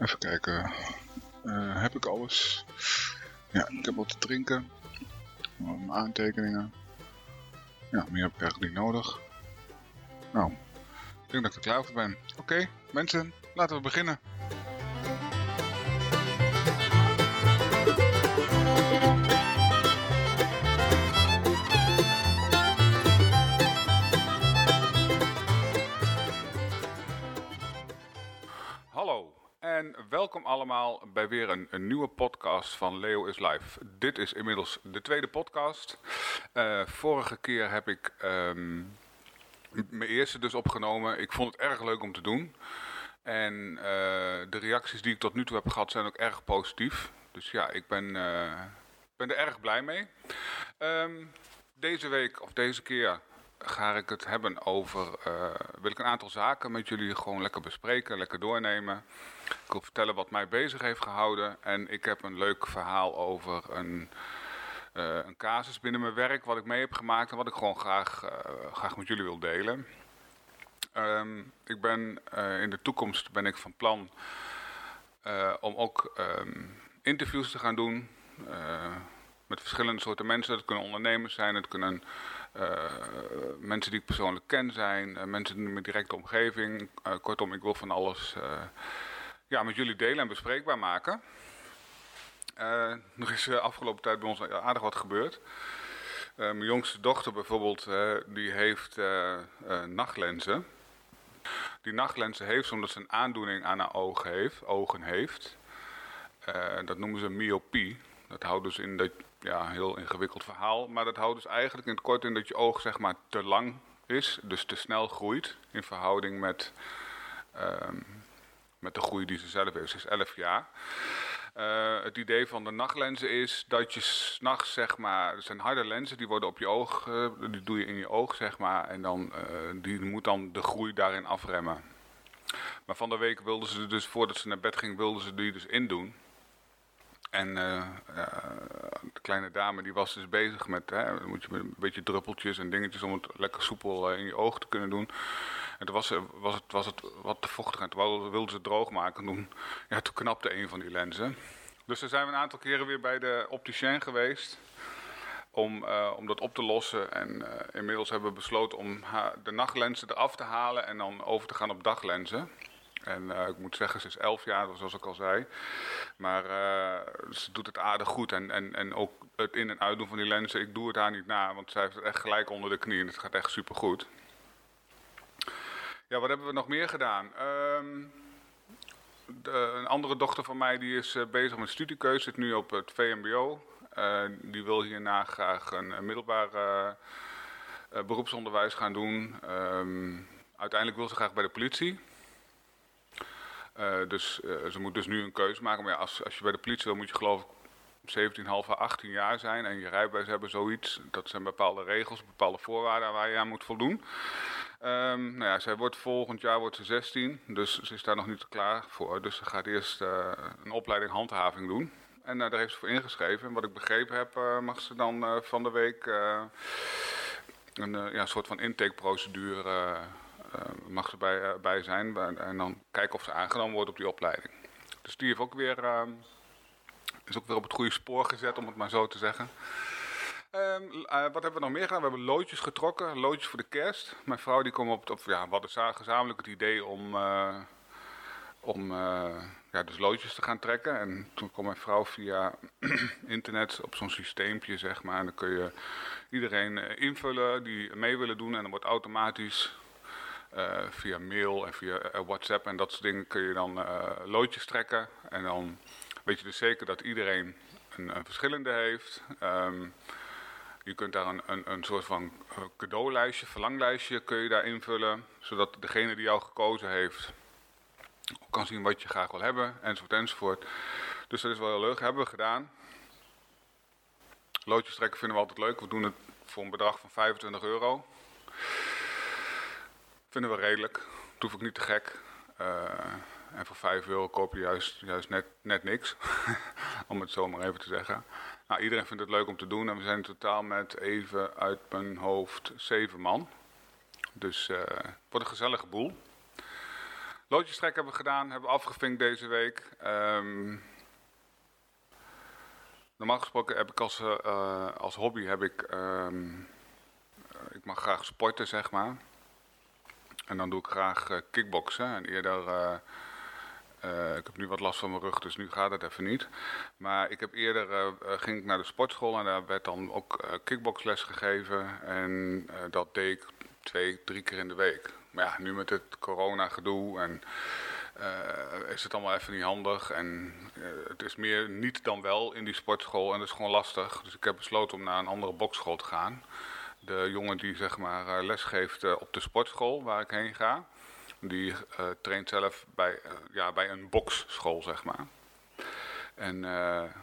Even kijken. Heb ik alles? Ja, ik heb wat te drinken. Mijn aantekeningen. Ja, meer heb ik eigenlijk niet nodig. Nou, ik denk dat ik er klaar voor ben. Oké, mensen, laten we beginnen. En welkom allemaal bij weer een nieuwe podcast van Leo is Live. Dit is inmiddels de tweede podcast. Vorige keer heb ik mijn eerste dus opgenomen. Ik vond het erg leuk om te doen. En de reacties die ik tot nu toe heb gehad zijn ook erg positief. Dus ja, ik ben er erg blij mee. Deze week of deze keer ga ik het hebben over, wil ik een aantal zaken met jullie gewoon lekker bespreken, lekker doornemen. Ik wil vertellen wat mij bezig heeft gehouden en ik heb een leuk verhaal over een casus binnen mijn werk wat ik mee heb gemaakt en wat ik gewoon graag met jullie wil delen. Ik ben in de toekomst ben ik van plan om ook interviews te gaan doen met verschillende soorten mensen. Dat kunnen ondernemers zijn, dat kunnen mensen die ik persoonlijk ken zijn, mensen in mijn directe omgeving. Kortom, ik wil van alles met jullie delen en bespreekbaar maken. Er is de afgelopen tijd bij ons aardig wat gebeurd. Mijn jongste dochter bijvoorbeeld, die heeft nachtlenzen. Die nachtlenzen heeft ze omdat ze een aandoening aan haar ogen heeft. Dat noemen ze myopie. Dat houdt dus in dat, ja, heel ingewikkeld verhaal, maar dat houdt dus eigenlijk in het kort in dat je oog, zeg maar, te lang is, dus te snel groeit in verhouding met de groei die ze zelf heeft. Ze is 11 jaar. Het idee van de nachtlenzen is dat je s'nachts, zeg maar, het zijn harde lenzen, die worden op je oog, die doe je in je oog, zeg maar, en dan, die moet dan de groei daarin afremmen. Maar van de week wilden ze dus, voordat ze naar bed ging, wilden ze die dus indoen. En de kleine dame die was dus bezig met, dan moet je met een beetje druppeltjes en dingetjes om het lekker soepel in je oog te kunnen doen. En toen was het wat te vochtig en toen wilden ze het droog maken. Toen knapte een van die lenzen. Dus daar zijn we een aantal keren weer bij de opticien geweest om dat op te lossen. En inmiddels hebben we besloten om de nachtlenzen eraf te halen en dan over te gaan op daglenzen. En ik moet zeggen, ze is 11 jaar, zoals ik al zei. Maar ze doet het aardig goed. En ook het in- en uitdoen van die lenzen, ik doe het haar niet na. Want zij heeft het echt gelijk onder de knie en het gaat echt supergoed. Ja, wat hebben we nog meer gedaan? Een andere dochter van mij die is bezig met studiekeuze, zit nu op het VMBO. Die wil hierna graag een middelbaar beroepsonderwijs gaan doen. Uiteindelijk wil ze graag bij de politie. Ze moet dus nu een keuze maken. Maar ja, als je bij de politie wil, moet je geloof ik 17,5 à 18 jaar zijn. En je rijbewijs hebben, zoiets. Dat zijn bepaalde regels, bepaalde voorwaarden waar je aan moet voldoen. Zij wordt volgend jaar wordt ze 16. Dus ze is daar nog niet klaar voor. Dus ze gaat eerst een opleiding handhaving doen. En daar heeft ze voor ingeschreven. En wat ik begrepen heb, mag ze dan van de week een soort van intakeprocedure mag ze bij zijn en dan kijken of ze aangenomen wordt op die opleiding. Dus die heeft ook weer, is ook weer op het goede spoor gezet, om het maar zo te zeggen. Wat hebben we nog meer gedaan? We hebben loodjes getrokken, loodjes voor de kerst. Mijn vrouw die kwam we hadden gezamenlijk het idee om loodjes te gaan trekken. En toen kwam mijn vrouw via internet op zo'n systeempje, zeg maar. En dan kun je iedereen invullen die mee willen doen en dan wordt automatisch via mail en via WhatsApp en dat soort dingen kun je dan loodjes trekken. En dan weet je dus zeker dat iedereen een verschillende heeft. Je kunt daar een soort van cadeaulijstje, verlanglijstje kun je daar invullen. Zodat degene die jou gekozen heeft kan zien wat je graag wil hebben, enzovoort enzovoort. Dus dat is wel heel leuk, hebben we gedaan. Loodjes trekken vinden we altijd leuk. We doen het voor een bedrag van €25. Vinden we redelijk, dat hoef ik niet te gek. En voor €5 koop je juist net niks, om het zo maar even te zeggen. Nou, iedereen vindt het leuk om te doen en we zijn in totaal met, even uit mijn hoofd, 7 man. Dus het wordt een gezellige boel. Loodjestrek hebben we gedaan, hebben we afgevinkt deze week. Normaal gesproken heb ik als hobby, ik mag graag sporten, zeg maar. En dan doe ik graag kickboksen. En eerder, ik heb nu wat last van mijn rug, dus nu gaat het even niet. Maar ik heb eerder, ging ik naar de sportschool en daar werd dan ook kickboksles gegeven. En dat deed ik 2-3 keer in de week. Maar ja, nu met het corona-gedoe en is het allemaal even niet handig. En het is meer niet dan wel in die sportschool en dat is gewoon lastig. Dus ik heb besloten om naar een andere boksschool te gaan. De jongen die zeg maar lesgeeft op de sportschool waar ik heen ga, die traint zelf bij een boksschool, zeg maar. En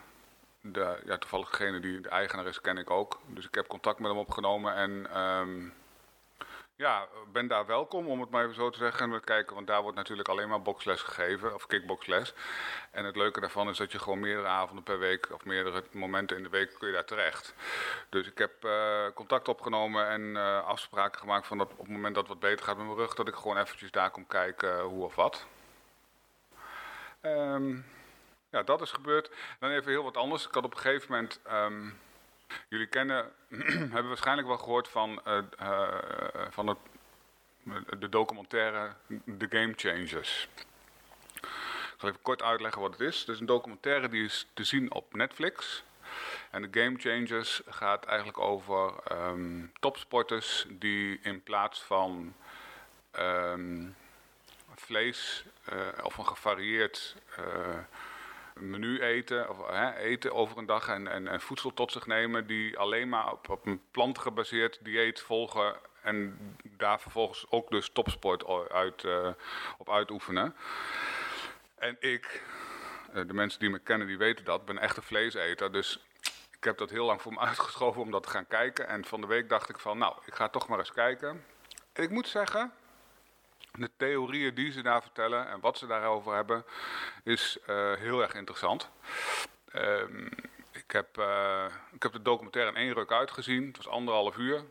toevallig degene die de eigenaar is, ken ik ook. Dus ik heb contact met hem opgenomen en ben daar welkom, om het maar even zo te zeggen. En we kijken, want daar wordt natuurlijk alleen maar boksles gegeven, of kickboksles. En het leuke daarvan is dat je gewoon meerdere avonden per week, of meerdere momenten in de week, kun je daar terecht. Dus ik heb contact opgenomen en afspraken gemaakt van dat op het moment dat het wat beter gaat met mijn rug, dat ik gewoon eventjes daar kom kijken hoe of wat. Dat is gebeurd. Dan even heel wat anders. Ik had op een gegeven moment... Jullie hebben waarschijnlijk wel gehoord van de documentaire The Game Changers. Ik zal even kort uitleggen wat het is. Het is een documentaire die is te zien op Netflix. En The Game Changers gaat eigenlijk over topsporters die in plaats van vlees of een gevarieerd... menu eten, eten over een dag en voedsel tot zich nemen, die alleen maar op een plant gebaseerd dieet volgen en daar vervolgens ook dus topsport op uitoefenen. En ik, de mensen die me kennen, die weten dat, ben echt een vleeseter, dus ik heb dat heel lang voor me uitgeschoven om dat te gaan kijken. En van de week dacht ik van, ik ga toch maar eens kijken. En ik moet zeggen, de theorieën die ze daar vertellen en wat ze daarover hebben, is heel erg interessant. Ik heb de documentaire in één ruk uitgezien. Het was 1,5 uur.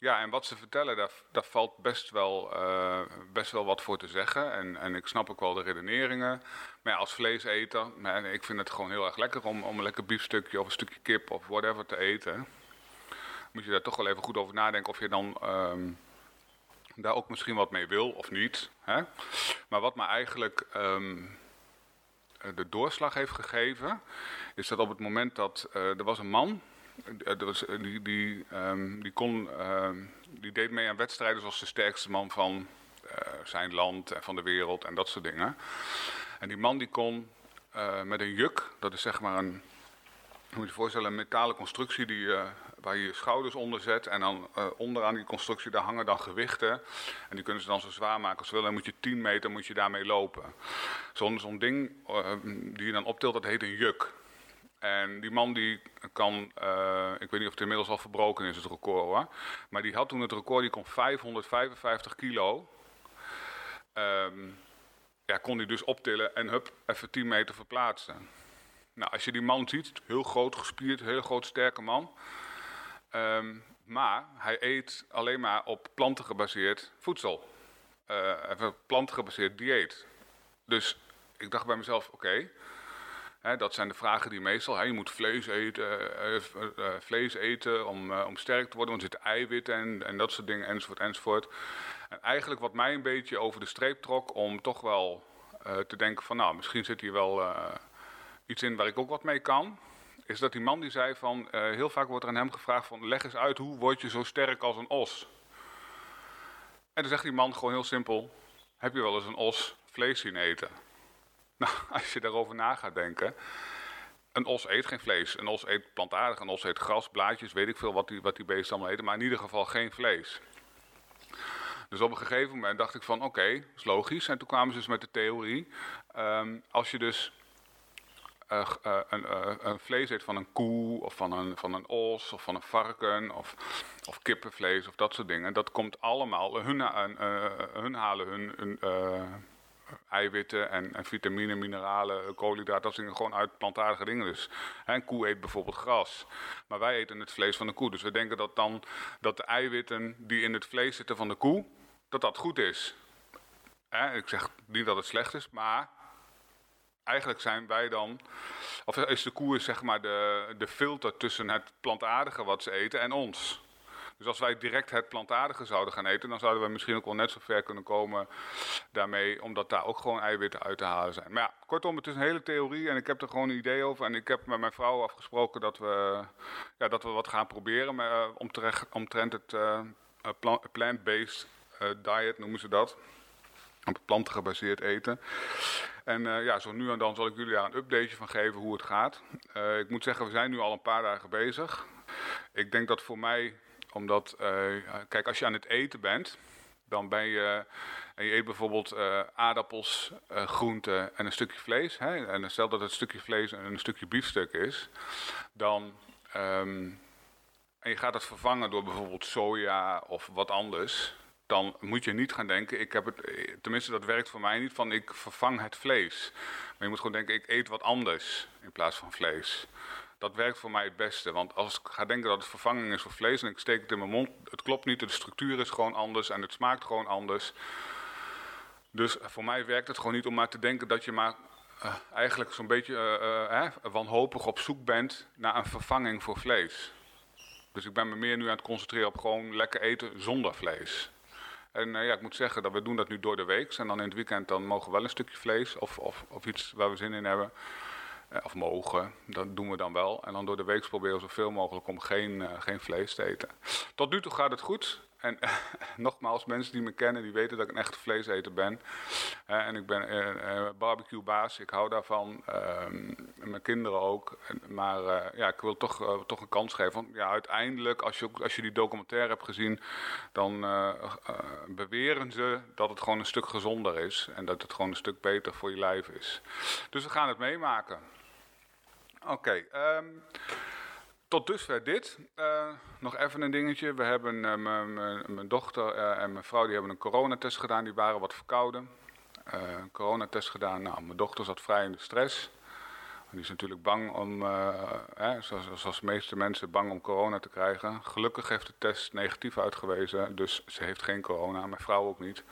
En wat ze vertellen, daar valt best wel wat voor te zeggen. En ik snap ook wel de redeneringen. Maar ja, als vleeseter, ik vind het gewoon heel erg lekker om een lekker biefstukje of een stukje kip of whatever te eten. Moet je daar toch wel even goed over nadenken of je dan... daar ook misschien wat mee wil of niet. Hè? Maar wat me eigenlijk de doorslag heeft gegeven, is dat op het moment dat er was een man, die deed mee aan wedstrijden zoals de sterkste man van zijn land en van de wereld en dat soort dingen. En die man die kon met een juk, dat is zeg maar een, moet je voorstellen, een metalen constructie die waar je schouders onder zet. En dan onderaan die constructie, daar hangen dan gewichten. En die kunnen ze dan zo zwaar maken als ze willen. En moet je 10 meter daarmee lopen. Zo'n ding die je dan optilt, dat heet een juk. En die man die kan, ik weet niet of het inmiddels al verbroken is, het record hoor. Maar die had toen het record, die kon 555 kilo. Kon die dus optillen en hup, even 10 meter verplaatsen. Nou, als je die man ziet, heel groot gespierd, heel groot sterke man. Maar hij eet alleen maar op plantengebaseerd voedsel. Plantengebaseerd dieet. Dus ik dacht bij mezelf, oké, dat zijn de vragen die meestal... je moet vlees eten om sterk te worden, want er zitten eiwitten en dat soort dingen, enzovoort. En eigenlijk wat mij een beetje over de streep trok, om toch wel te denken van... misschien zit hier wel... iets in waar ik ook wat mee kan, is dat die man die zei van... heel vaak wordt er aan hem gevraagd van... leg eens uit, hoe word je zo sterk als een os? En dan zegt die man gewoon heel simpel... heb je wel eens een os vlees zien eten? Nou, als je daarover na gaat denken... een os eet geen vlees, een os eet plantaardig... een os eet gras, blaadjes, weet ik veel wat die beesten allemaal eten... maar in ieder geval geen vlees. Dus op een gegeven moment dacht ik van... oké, dat is logisch. En toen kwamen ze dus met de theorie... als je dus... een vlees eet van een koe of van een os of van een varken of kippenvlees of dat soort dingen. Dat komt allemaal, hun halen hun eiwitten en vitamine, mineralen, koolhydraten, dat soort dingen gewoon uit plantaardige dingen. Dus een koe eet bijvoorbeeld gras, maar wij eten het vlees van de koe. Dus we denken dat de eiwitten die in het vlees zitten van de koe, dat dat goed is. Ik zeg niet dat het slecht is, maar eigenlijk zijn wij dan, of is de koe zeg maar de filter tussen het plantaardige wat ze eten en ons. Dus als wij direct het plantaardige zouden gaan eten, dan zouden we misschien ook wel net zo ver kunnen komen daarmee, omdat daar ook gewoon eiwitten uit te halen zijn. Maar ja, kortom, het is een hele theorie en ik heb er gewoon een idee over. En ik heb met mijn vrouw afgesproken dat we wat gaan proberen omtrent het plant-based diet, noemen ze dat. Op planten gebaseerd eten. En zo nu en dan zal ik jullie daar een updateje van geven hoe het gaat. Ik moet zeggen, we zijn nu al een paar dagen bezig. Ik denk dat voor mij, omdat, kijk, als je aan het eten bent, dan ben je, en je eet bijvoorbeeld aardappels, groenten en een stukje vlees. Hè? En stel dat het stukje vlees een stukje biefstuk is, dan, en je gaat dat vervangen door bijvoorbeeld soja of wat anders, dan moet je niet gaan denken, tenminste dat werkt voor mij niet, van ik vervang het vlees. Maar je moet gewoon denken, ik eet wat anders in plaats van vlees. Dat werkt voor mij het beste, want als ik ga denken dat het vervanging is voor vlees en ik steek het in mijn mond, het klopt niet, de structuur is gewoon anders en het smaakt gewoon anders. Dus voor mij werkt het gewoon niet om maar te denken dat je maar eigenlijk zo'n beetje wanhopig op zoek bent naar een vervanging voor vlees. Dus ik ben me meer nu aan het concentreren op gewoon lekker eten zonder vlees. En ik moet zeggen dat we doen dat nu door de week. En dan in het weekend dan mogen we wel een stukje vlees of iets waar we zin in hebben. Of mogen, dat doen we dan wel. En dan door de week proberen we zoveel mogelijk om geen vlees te eten. Tot nu toe gaat het goed. En nogmaals, mensen die me kennen, die weten dat ik een echte vleeseter ben. En ik ben barbecuebaas, ik hou daarvan. Mijn kinderen ook. Maar ik wil toch een kans geven. Want ja, uiteindelijk, als je die documentaire hebt gezien, dan beweren ze dat het gewoon een stuk gezonder is. En dat het gewoon een stuk beter voor je lijf is. Dus we gaan het meemaken. Oké. Tot dusver dit. Nog even een dingetje. We hebben mijn dochter en mijn vrouw die hebben een coronatest gedaan. Die waren wat verkouden. Coronatest gedaan. Nou, mijn dochter zat vrij in de stress. Die is natuurlijk bang om, zoals de meeste mensen, bang om corona te krijgen. Gelukkig heeft de test negatief uitgewezen. Dus ze heeft geen corona. Mijn vrouw ook niet.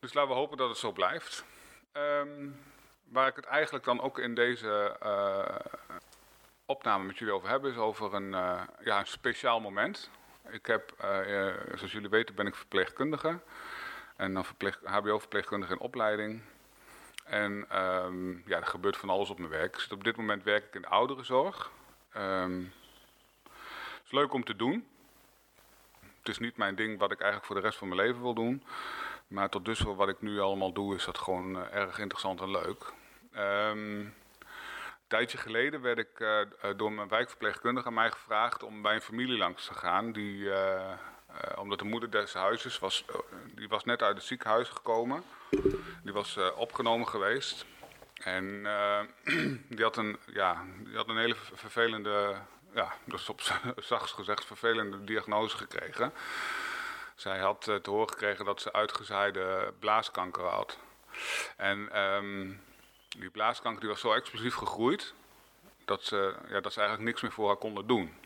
Dus laten we hopen dat het zo blijft. Waar ik het eigenlijk dan ook in deze opname met jullie over hebben is over een speciaal moment. Ik heb, zoals jullie weten, ben ik verpleegkundige en dan HBO-verpleegkundige in opleiding. En er gebeurt van alles op mijn werk. Dus op dit moment werk ik in de ouderenzorg. Het is leuk om te doen. Het is niet mijn ding wat ik eigenlijk voor de rest van mijn leven wil doen, maar tot dusver wat ik nu allemaal doe is dat gewoon erg interessant en leuk. Een tijdje geleden werd ik door mijn wijkverpleegkundige aan mij gevraagd om bij een familie langs te gaan. Omdat de moeder des huizes was net uit het ziekenhuis gekomen. Die was opgenomen geweest. En die had een hele vervelende, dus op zachts gezegd, vervelende diagnose gekregen. Zij had te horen gekregen dat ze uitgezaaide blaaskanker had. En die blaaskanker die was zo explosief gegroeid dat ze eigenlijk niks meer voor haar konden doen.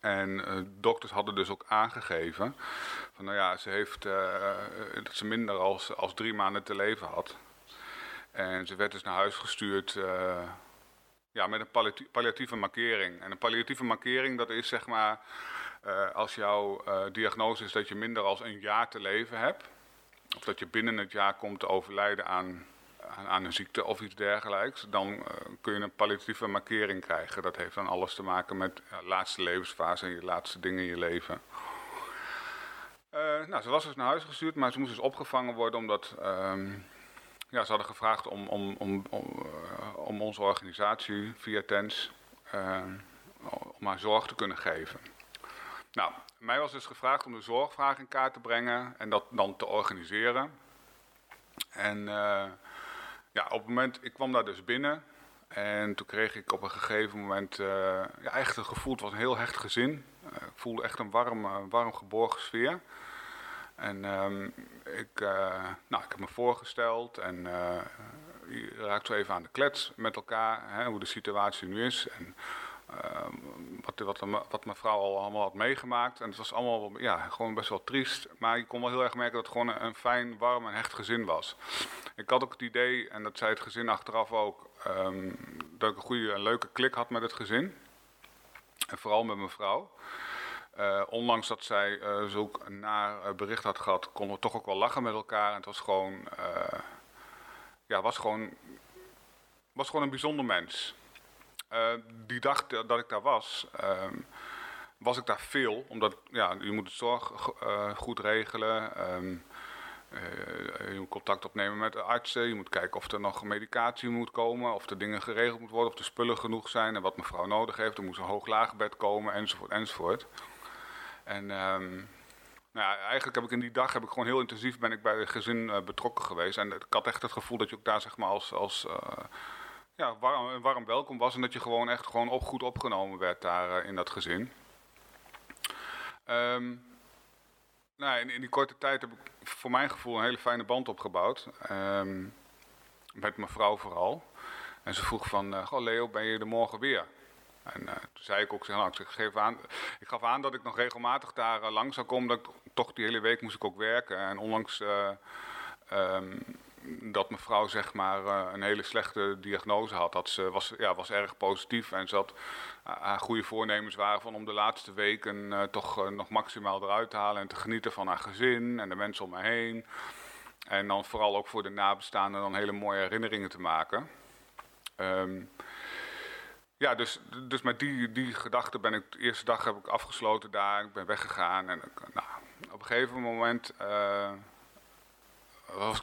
En dokters hadden dus ook aangegeven van, ze heeft, dat ze minder als 3 maanden te leven had. En ze werd dus naar huis gestuurd met een palliatieve markering. En een palliatieve markering, dat is zeg maar, als jouw diagnose is dat je minder dan 1 jaar te leven hebt. Of dat je binnen het jaar komt te overlijden aan een ziekte of iets dergelijks, dan kun je een palliatieve markering krijgen. Dat heeft dan alles te maken met de laatste levensfase en je laatste dingen in je leven. Ze was dus naar huis gestuurd, maar ze moest dus opgevangen worden omdat ze hadden gevraagd om onze organisatie via TENS om haar zorg te kunnen geven. Nou, mij was dus gevraagd om de zorgvraag in kaart te brengen en dat dan te organiseren. En op het moment, ik kwam daar dus binnen en toen kreeg ik op een gegeven moment echt een gevoel, het was een heel hecht gezin. Ik voelde echt een warm geborgen sfeer. En ik heb me voorgesteld en je raakt zo even aan de klets met elkaar, hè, hoe de situatie nu is. En Wat mijn vrouw al allemaal had meegemaakt. En het was allemaal gewoon best wel triest. Maar je kon wel heel erg merken dat het gewoon een fijn, warm en hecht gezin was. Ik had ook het idee, en dat zei het gezin achteraf ook, dat ik een goede en leuke klik had met het gezin. En vooral met mijn vrouw. Ondanks dat zij zulk naar bericht had gehad, konden we toch ook wel lachen met elkaar. En het was gewoon, was gewoon een bijzonder mens. Die dag dat ik daar was ik daar veel, omdat je moet de zorg goed regelen, je moet contact opnemen met de artsen, je moet kijken of er nog medicatie moet komen, of er dingen geregeld moet worden, of er spullen genoeg zijn en wat mevrouw nodig heeft. Er moest een hoog-laagbed komen, enzovoort, enzovoort. En eigenlijk heb ik gewoon heel intensief ben ik bij het gezin betrokken geweest. En ik had echt het gevoel dat je ook daar zeg maar als warm welkom was en dat je gewoon echt goed opgenomen werd daar in dat gezin. In die korte tijd heb ik voor mijn gevoel een hele fijne band opgebouwd. Met mijn vrouw vooral. En ze vroeg van, goh Leo, ben je er morgen weer? En toen zei ik ook, ik gaf aan dat ik nog regelmatig daar lang zou komen. Dat ik, toch die hele week moest ik ook werken. En ondanks... dat mevrouw zeg maar een hele slechte diagnose had. Dat ze was erg positief en ze had haar goede voornemens waren van om de laatste weken toch nog maximaal eruit te halen en te genieten van haar gezin en de mensen om haar heen. En dan vooral ook voor de nabestaanden dan hele mooie herinneringen te maken. Dus met die gedachte ben ik de eerste dag heb ik afgesloten daar. Ik ben weggegaan en op een gegeven moment...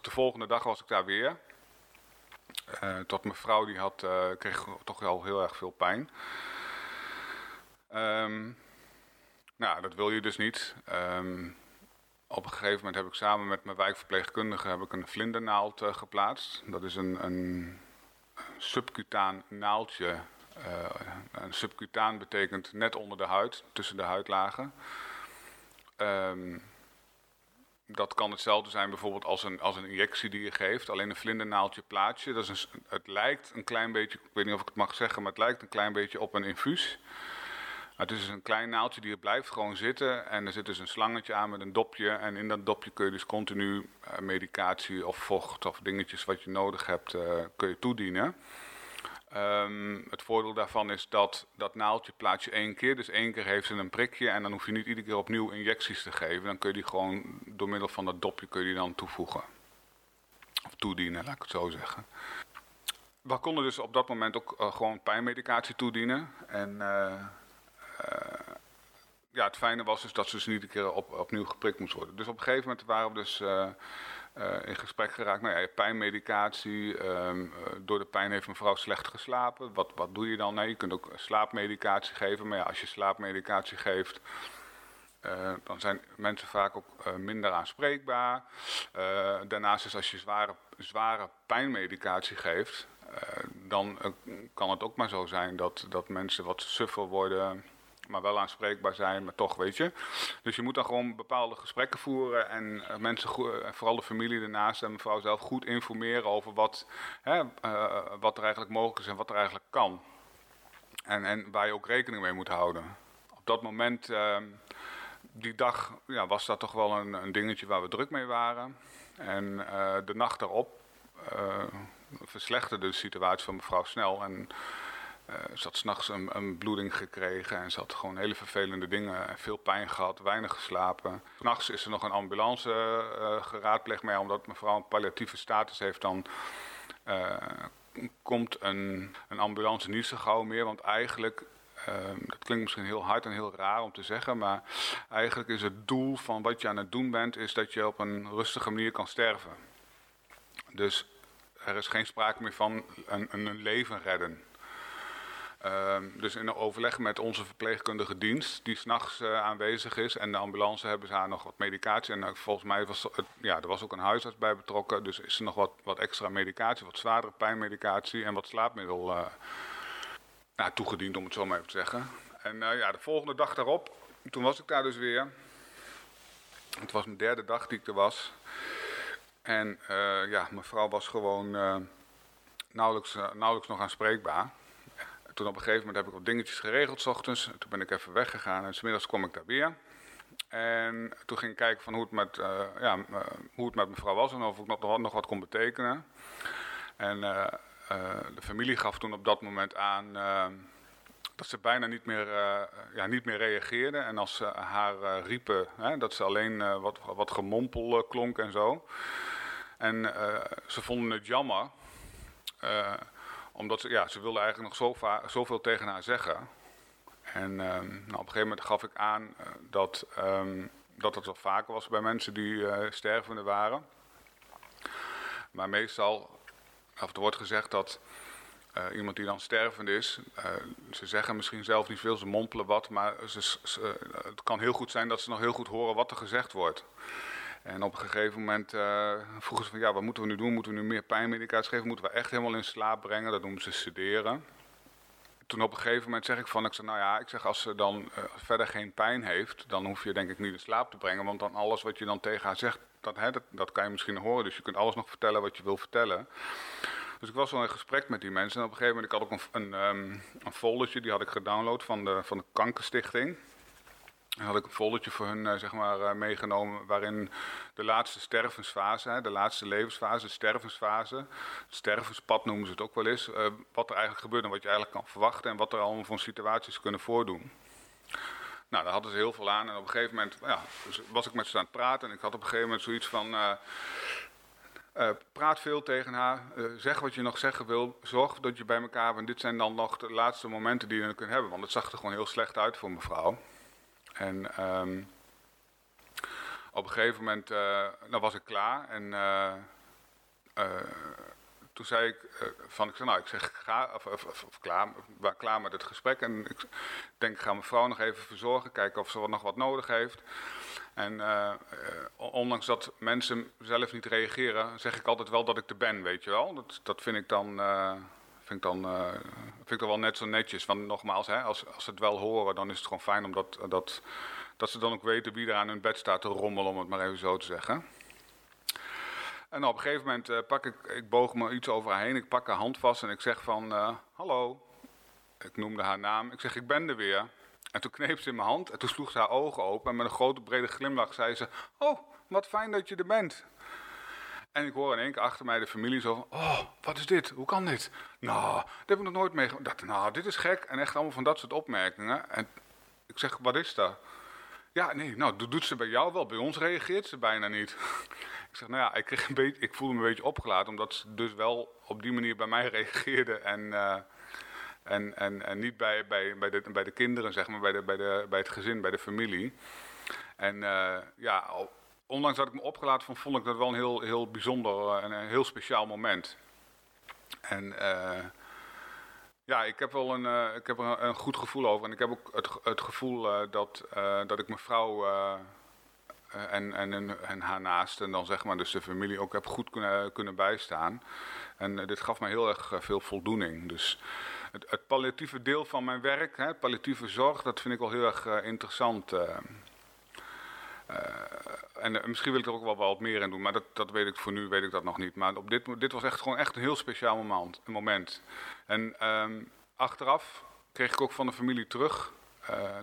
de volgende dag was ik daar weer. Tot mijn vrouw die kreeg toch wel heel erg veel pijn. Dat wil je dus niet. Op een gegeven moment heb ik samen met mijn wijkverpleegkundige een vlindernaald geplaatst. Dat is een subcutaan naaldje. Een subcutaan betekent net onder de huid, tussen de huidlagen. Dat kan hetzelfde zijn bijvoorbeeld als een injectie die je geeft. Alleen een vlindernaaldje plaats je. Het lijkt een klein beetje, ik weet niet of ik het mag zeggen, maar het lijkt een klein beetje op een infuus. Het is dus een klein naaldje die blijft gewoon zitten. En er zit dus een slangetje aan met een dopje. En in dat dopje kun je dus continu medicatie of vocht of dingetjes wat je nodig hebt, kun je toedienen. Het voordeel daarvan is dat naaldje plaats je 1 keer. Dus 1 keer heeft ze een prikje en dan hoef je niet iedere keer opnieuw injecties te geven. Dan kun je die gewoon door middel van dat dopje kun je die dan toevoegen. Of toedienen, laat ik het zo zeggen. We konden dus op dat moment ook gewoon pijnmedicatie toedienen. En het fijne was dus dat ze dus niet iedere keer opnieuw geprikt moest worden. Dus op een gegeven moment waren we dus... in gesprek geraakt, pijnmedicatie, door de pijn heeft mevrouw slecht geslapen, wat doe je dan? Nee, je kunt ook slaapmedicatie geven, maar als je slaapmedicatie geeft, dan zijn mensen vaak ook minder aanspreekbaar. Daarnaast is als je zware pijnmedicatie geeft, dan kan het ook maar zo zijn dat mensen wat suffer worden, maar wel aanspreekbaar zijn, maar toch, weet je. Dus je moet dan gewoon bepaalde gesprekken voeren en mensen, vooral de familie ernaast en mevrouw zelf, goed informeren over wat er eigenlijk mogelijk is en wat er eigenlijk kan. En waar je ook rekening mee moet houden. Op dat moment, die dag, was dat toch wel een dingetje waar we druk mee waren. En de nacht daarop verslechterde de situatie van mevrouw snel en... ze had 's nachts een bloeding gekregen en ze had gewoon hele vervelende dingen, veel pijn gehad, weinig geslapen. 's Nachts is er nog een ambulance geraadpleegd, maar omdat mevrouw een palliatieve status heeft, dan komt een ambulance niet zo gauw meer. Want eigenlijk, dat klinkt misschien heel hard en heel raar om te zeggen, maar eigenlijk is het doel van wat je aan het doen bent, is dat je op een rustige manier kan sterven. Dus er is geen sprake meer van een leven redden. Dus in overleg met onze verpleegkundige dienst, die 's nachts aanwezig is. En de ambulance hebben ze haar nog wat medicatie. En volgens mij er was ook een huisarts bij betrokken. Dus is er nog wat extra medicatie, wat zwaardere pijnmedicatie en wat slaapmiddel toegediend, om het zo maar even te zeggen. En de volgende dag daarop, toen was ik daar dus weer. Het was mijn 3e dag die ik er was. En mevrouw was gewoon nauwelijks nog aanspreekbaar. toen op een gegeven moment heb ik wat dingetjes geregeld 's ochtends. Toen ben ik even weggegaan en 's middags kwam ik daar weer. En toen ging ik kijken van hoe het met mevrouw was en of ik nog wat kon betekenen. En de familie gaf toen op dat moment aan dat ze bijna niet meer reageerde. En als ze haar riepen, dat ze alleen wat gemompel klonk en zo. En ze vonden het jammer, omdat ze wilde eigenlijk nog zoveel tegen haar zeggen. En op een gegeven moment gaf ik aan dat het wel vaker was bij mensen die stervende waren. Maar meestal, of er wordt gezegd dat iemand die dan stervend is, ze zeggen misschien zelf niet veel, ze mompelen wat, maar het kan heel goed zijn dat ze nog heel goed horen wat er gezegd wordt. En op een gegeven moment vroegen ze van wat moeten we nu doen? Moeten we nu meer pijnmedicatie geven? Moeten we echt helemaal in slaap brengen? Dat noemen ze sederen. Toen op een gegeven moment zeg ik als ze dan verder geen pijn heeft, dan hoef je denk ik niet in slaap te brengen. Want dan alles wat je dan tegen haar zegt, dat kan je misschien horen. Dus je kunt alles nog vertellen wat je wil vertellen. Dus ik was wel in gesprek met die mensen. En op een gegeven moment, ik had ook een foldertje, die had ik gedownload van de Kankerstichting. En had ik een foldertje voor hun meegenomen waarin de laatste stervensfase, de laatste levensfase, het stervenspad noemen ze het ook wel eens, wat er eigenlijk gebeurt en wat je eigenlijk kan verwachten en wat er allemaal voor situaties kunnen voordoen. Nou, daar hadden ze heel veel aan en op een gegeven moment was ik met ze aan het praten en ik had op een gegeven moment zoiets van... praat veel tegen haar, zeg wat je nog zeggen wil, zorg dat je bij elkaar bent. Dit zijn dan nog de laatste momenten die je kunt hebben, want het zag er gewoon heel slecht uit voor mevrouw. En op een gegeven moment was ik klaar en toen zei ik we waren klaar met het gesprek en ik denk ik ga mevrouw nog even verzorgen, kijken of ze nog wat nodig heeft. En ondanks dat mensen zelf niet reageren, zeg ik altijd wel dat ik er ben, weet je wel. Dat vind ik dan... vind ik dat wel net zo netjes. Want nogmaals, als ze het wel horen, dan is het gewoon fijn omdat dat ze dan ook weten wie er aan hun bed staat te rommelen, om het maar even zo te zeggen. En op een gegeven moment ik boog me iets over haar heen, ik pak haar hand vast en ik zeg van, hallo. Ik noemde haar naam, ik zeg ik ben er weer. En toen kneep ze in mijn hand en toen sloeg ze haar ogen open en met een grote brede glimlach zei ze, oh, wat fijn dat je er bent. En ik hoor in één keer achter mij de familie zo van, oh, wat is dit? Hoe kan dit? Nou, dat heb ik nog nooit meegemaakt. Dit is gek. En echt allemaal van dat soort opmerkingen. En ik zeg, wat is dat? Ja, nee, nou, dat doet ze bij jou wel. Bij ons reageert ze bijna niet. Ik zeg, ik voelde me een beetje opgelaten, omdat ze dus wel op die manier bij mij reageerde. En niet bij de kinderen, zeg maar, bij het gezin, bij de familie. En ondanks dat ik me opgelaten vond ik dat wel een heel, heel bijzonder en een heel speciaal moment. En ik heb wel een goed gevoel over. En ik heb ook het gevoel dat ik mevrouw en haar naasten, en dan zeg maar dus de familie, ook heb goed kunnen bijstaan. En dit gaf mij heel erg veel voldoening. Dus het palliatieve deel van mijn werk, palliatieve zorg, dat vind ik wel heel erg interessant. En misschien wil ik er ook wel wat meer in doen, maar dat weet ik voor nu weet ik dat nog niet. Maar op dit was echt een heel speciaal moment. En achteraf kreeg ik ook van de familie terug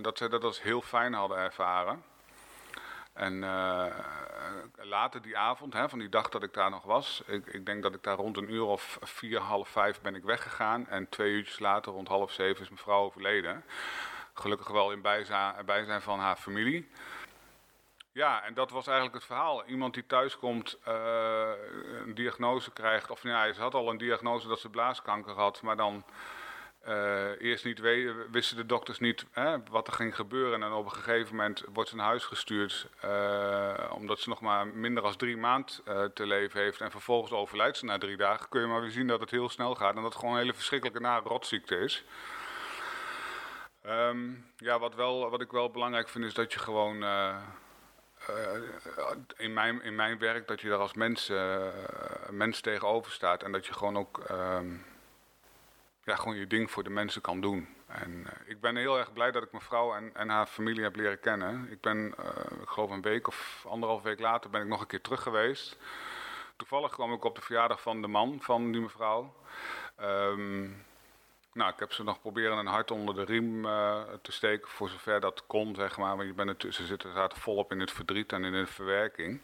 dat zij dat als heel fijn hadden ervaren. En later die avond, van die dag dat ik daar nog was, ik denk dat ik daar rond een uur of 4, half 5 ben ik weggegaan. En 2 uurtjes later, rond 6:30, is mevrouw overleden. Gelukkig wel in bijzijn van haar familie. Ja, en dat was eigenlijk het verhaal. Iemand die thuiskomt, een diagnose krijgt. Of ze had al een diagnose dat ze blaaskanker had. Maar dan eerst niet wisten de dokters niet wat er ging gebeuren. En op een gegeven moment wordt ze naar huis gestuurd. Omdat ze nog maar minder dan 3 maanden te leven heeft. En vervolgens overlijdt ze na 3 dagen. Kun je maar weer zien dat het heel snel gaat. En dat het gewoon een hele verschrikkelijke nare rotziekte is. Wat ik wel belangrijk vind is dat je gewoon... In mijn werk dat je daar als mens tegenover staat en dat je gewoon ook gewoon je ding voor de mensen kan doen. En ik ben heel erg blij dat ik mevrouw en haar familie heb leren kennen. Ik ben, ik geloof een week of 1,5 week later ben ik nog een keer terug geweest. Toevallig kwam ik op de verjaardag van de man van die mevrouw. Nou, ik heb ze nog proberen een hart onder de riem te steken, voor zover dat kon, zeg maar. Want ze zaten volop in het verdriet en in de verwerking.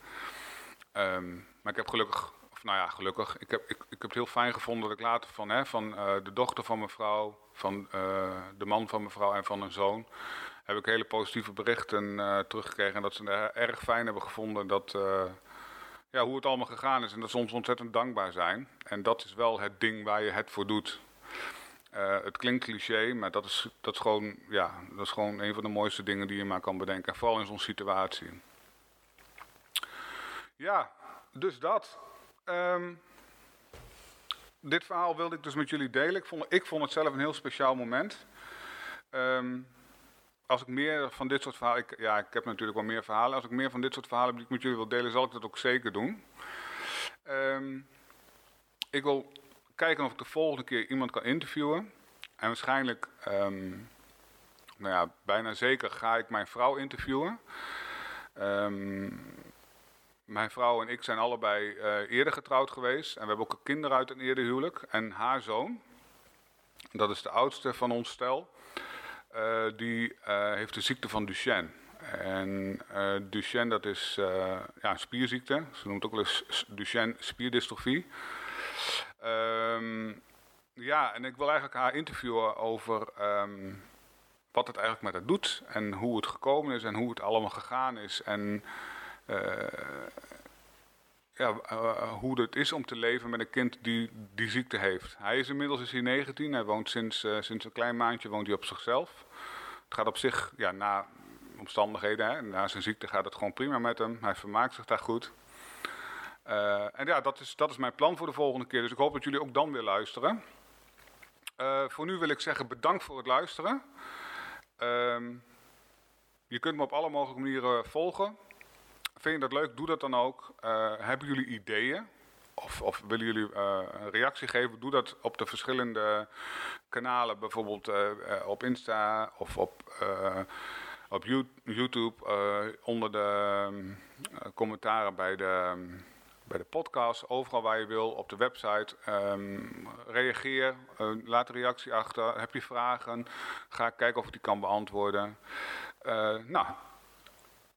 Maar ik heb ik heb het heel fijn gevonden dat ik later van de dochter van mijn vrouw, van de man van mijn vrouw en van hun zoon, heb ik hele positieve berichten teruggekregen. En dat ze het erg fijn hebben gevonden dat hoe het allemaal gegaan is. En dat ze soms ontzettend dankbaar zijn. En dat is wel het ding waar je het voor doet. Het klinkt cliché, maar dat is gewoon een van de mooiste dingen die je maar kan bedenken. En vooral in zo'n situatie. Ja, dus dat. Dit verhaal wilde ik dus met jullie delen. Ik vond het zelf een heel speciaal moment. Als ik meer van dit soort verhalen... Ik heb natuurlijk wel meer verhalen. Als ik meer van dit soort verhalen die ik met jullie wil delen, zal ik dat ook zeker doen. Ik wil kijken of ik de volgende keer iemand kan interviewen. En waarschijnlijk, bijna zeker ga ik mijn vrouw interviewen. Mijn vrouw en ik zijn allebei eerder getrouwd geweest. En we hebben ook kinderen uit een eerder huwelijk. En haar zoon, dat is de oudste van ons stel, die heeft de ziekte van Duchenne. En Duchenne, dat is een spierziekte. Ze noemt het ook wel eens Duchenne spierdystrofie. En ik wil eigenlijk haar interviewen over wat het eigenlijk met haar doet. En hoe het gekomen is en hoe het allemaal gegaan is. En hoe het is om te leven met een kind die die ziekte heeft. Hij is inmiddels 19. Hij woont sinds een klein maandje woont hij op zichzelf. Het gaat op zich, na omstandigheden, na zijn ziekte gaat het gewoon prima met hem. Hij vermaakt zich daar goed. Dat is mijn plan voor de volgende keer. Dus ik hoop dat jullie ook dan weer luisteren. Voor nu wil ik zeggen bedankt voor het luisteren. Je kunt me op alle mogelijke manieren volgen. Vind je dat leuk? Doe dat dan ook. Hebben jullie ideeën? Of willen jullie een reactie geven? Doe dat op de verschillende kanalen. Bijvoorbeeld op Insta of op YouTube. Onder de commentaren bij de podcast. Overal waar je wil. Op de website. Reageer. Laat een reactie achter. Heb je vragen? Ga kijken of ik die kan beantwoorden.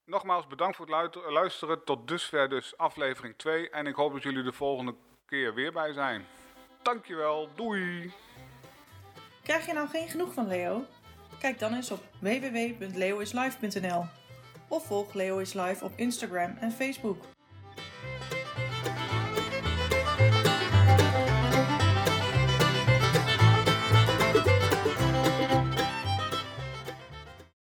Nogmaals bedankt voor het luisteren. Tot dusver dus aflevering 2. En ik hoop dat jullie de volgende keer weer bij zijn. Dankjewel. Doei. Krijg je nou geen genoeg van Leo? Kijk dan eens op www.leoislive.nl of volg Leo is Live op Instagram en Facebook.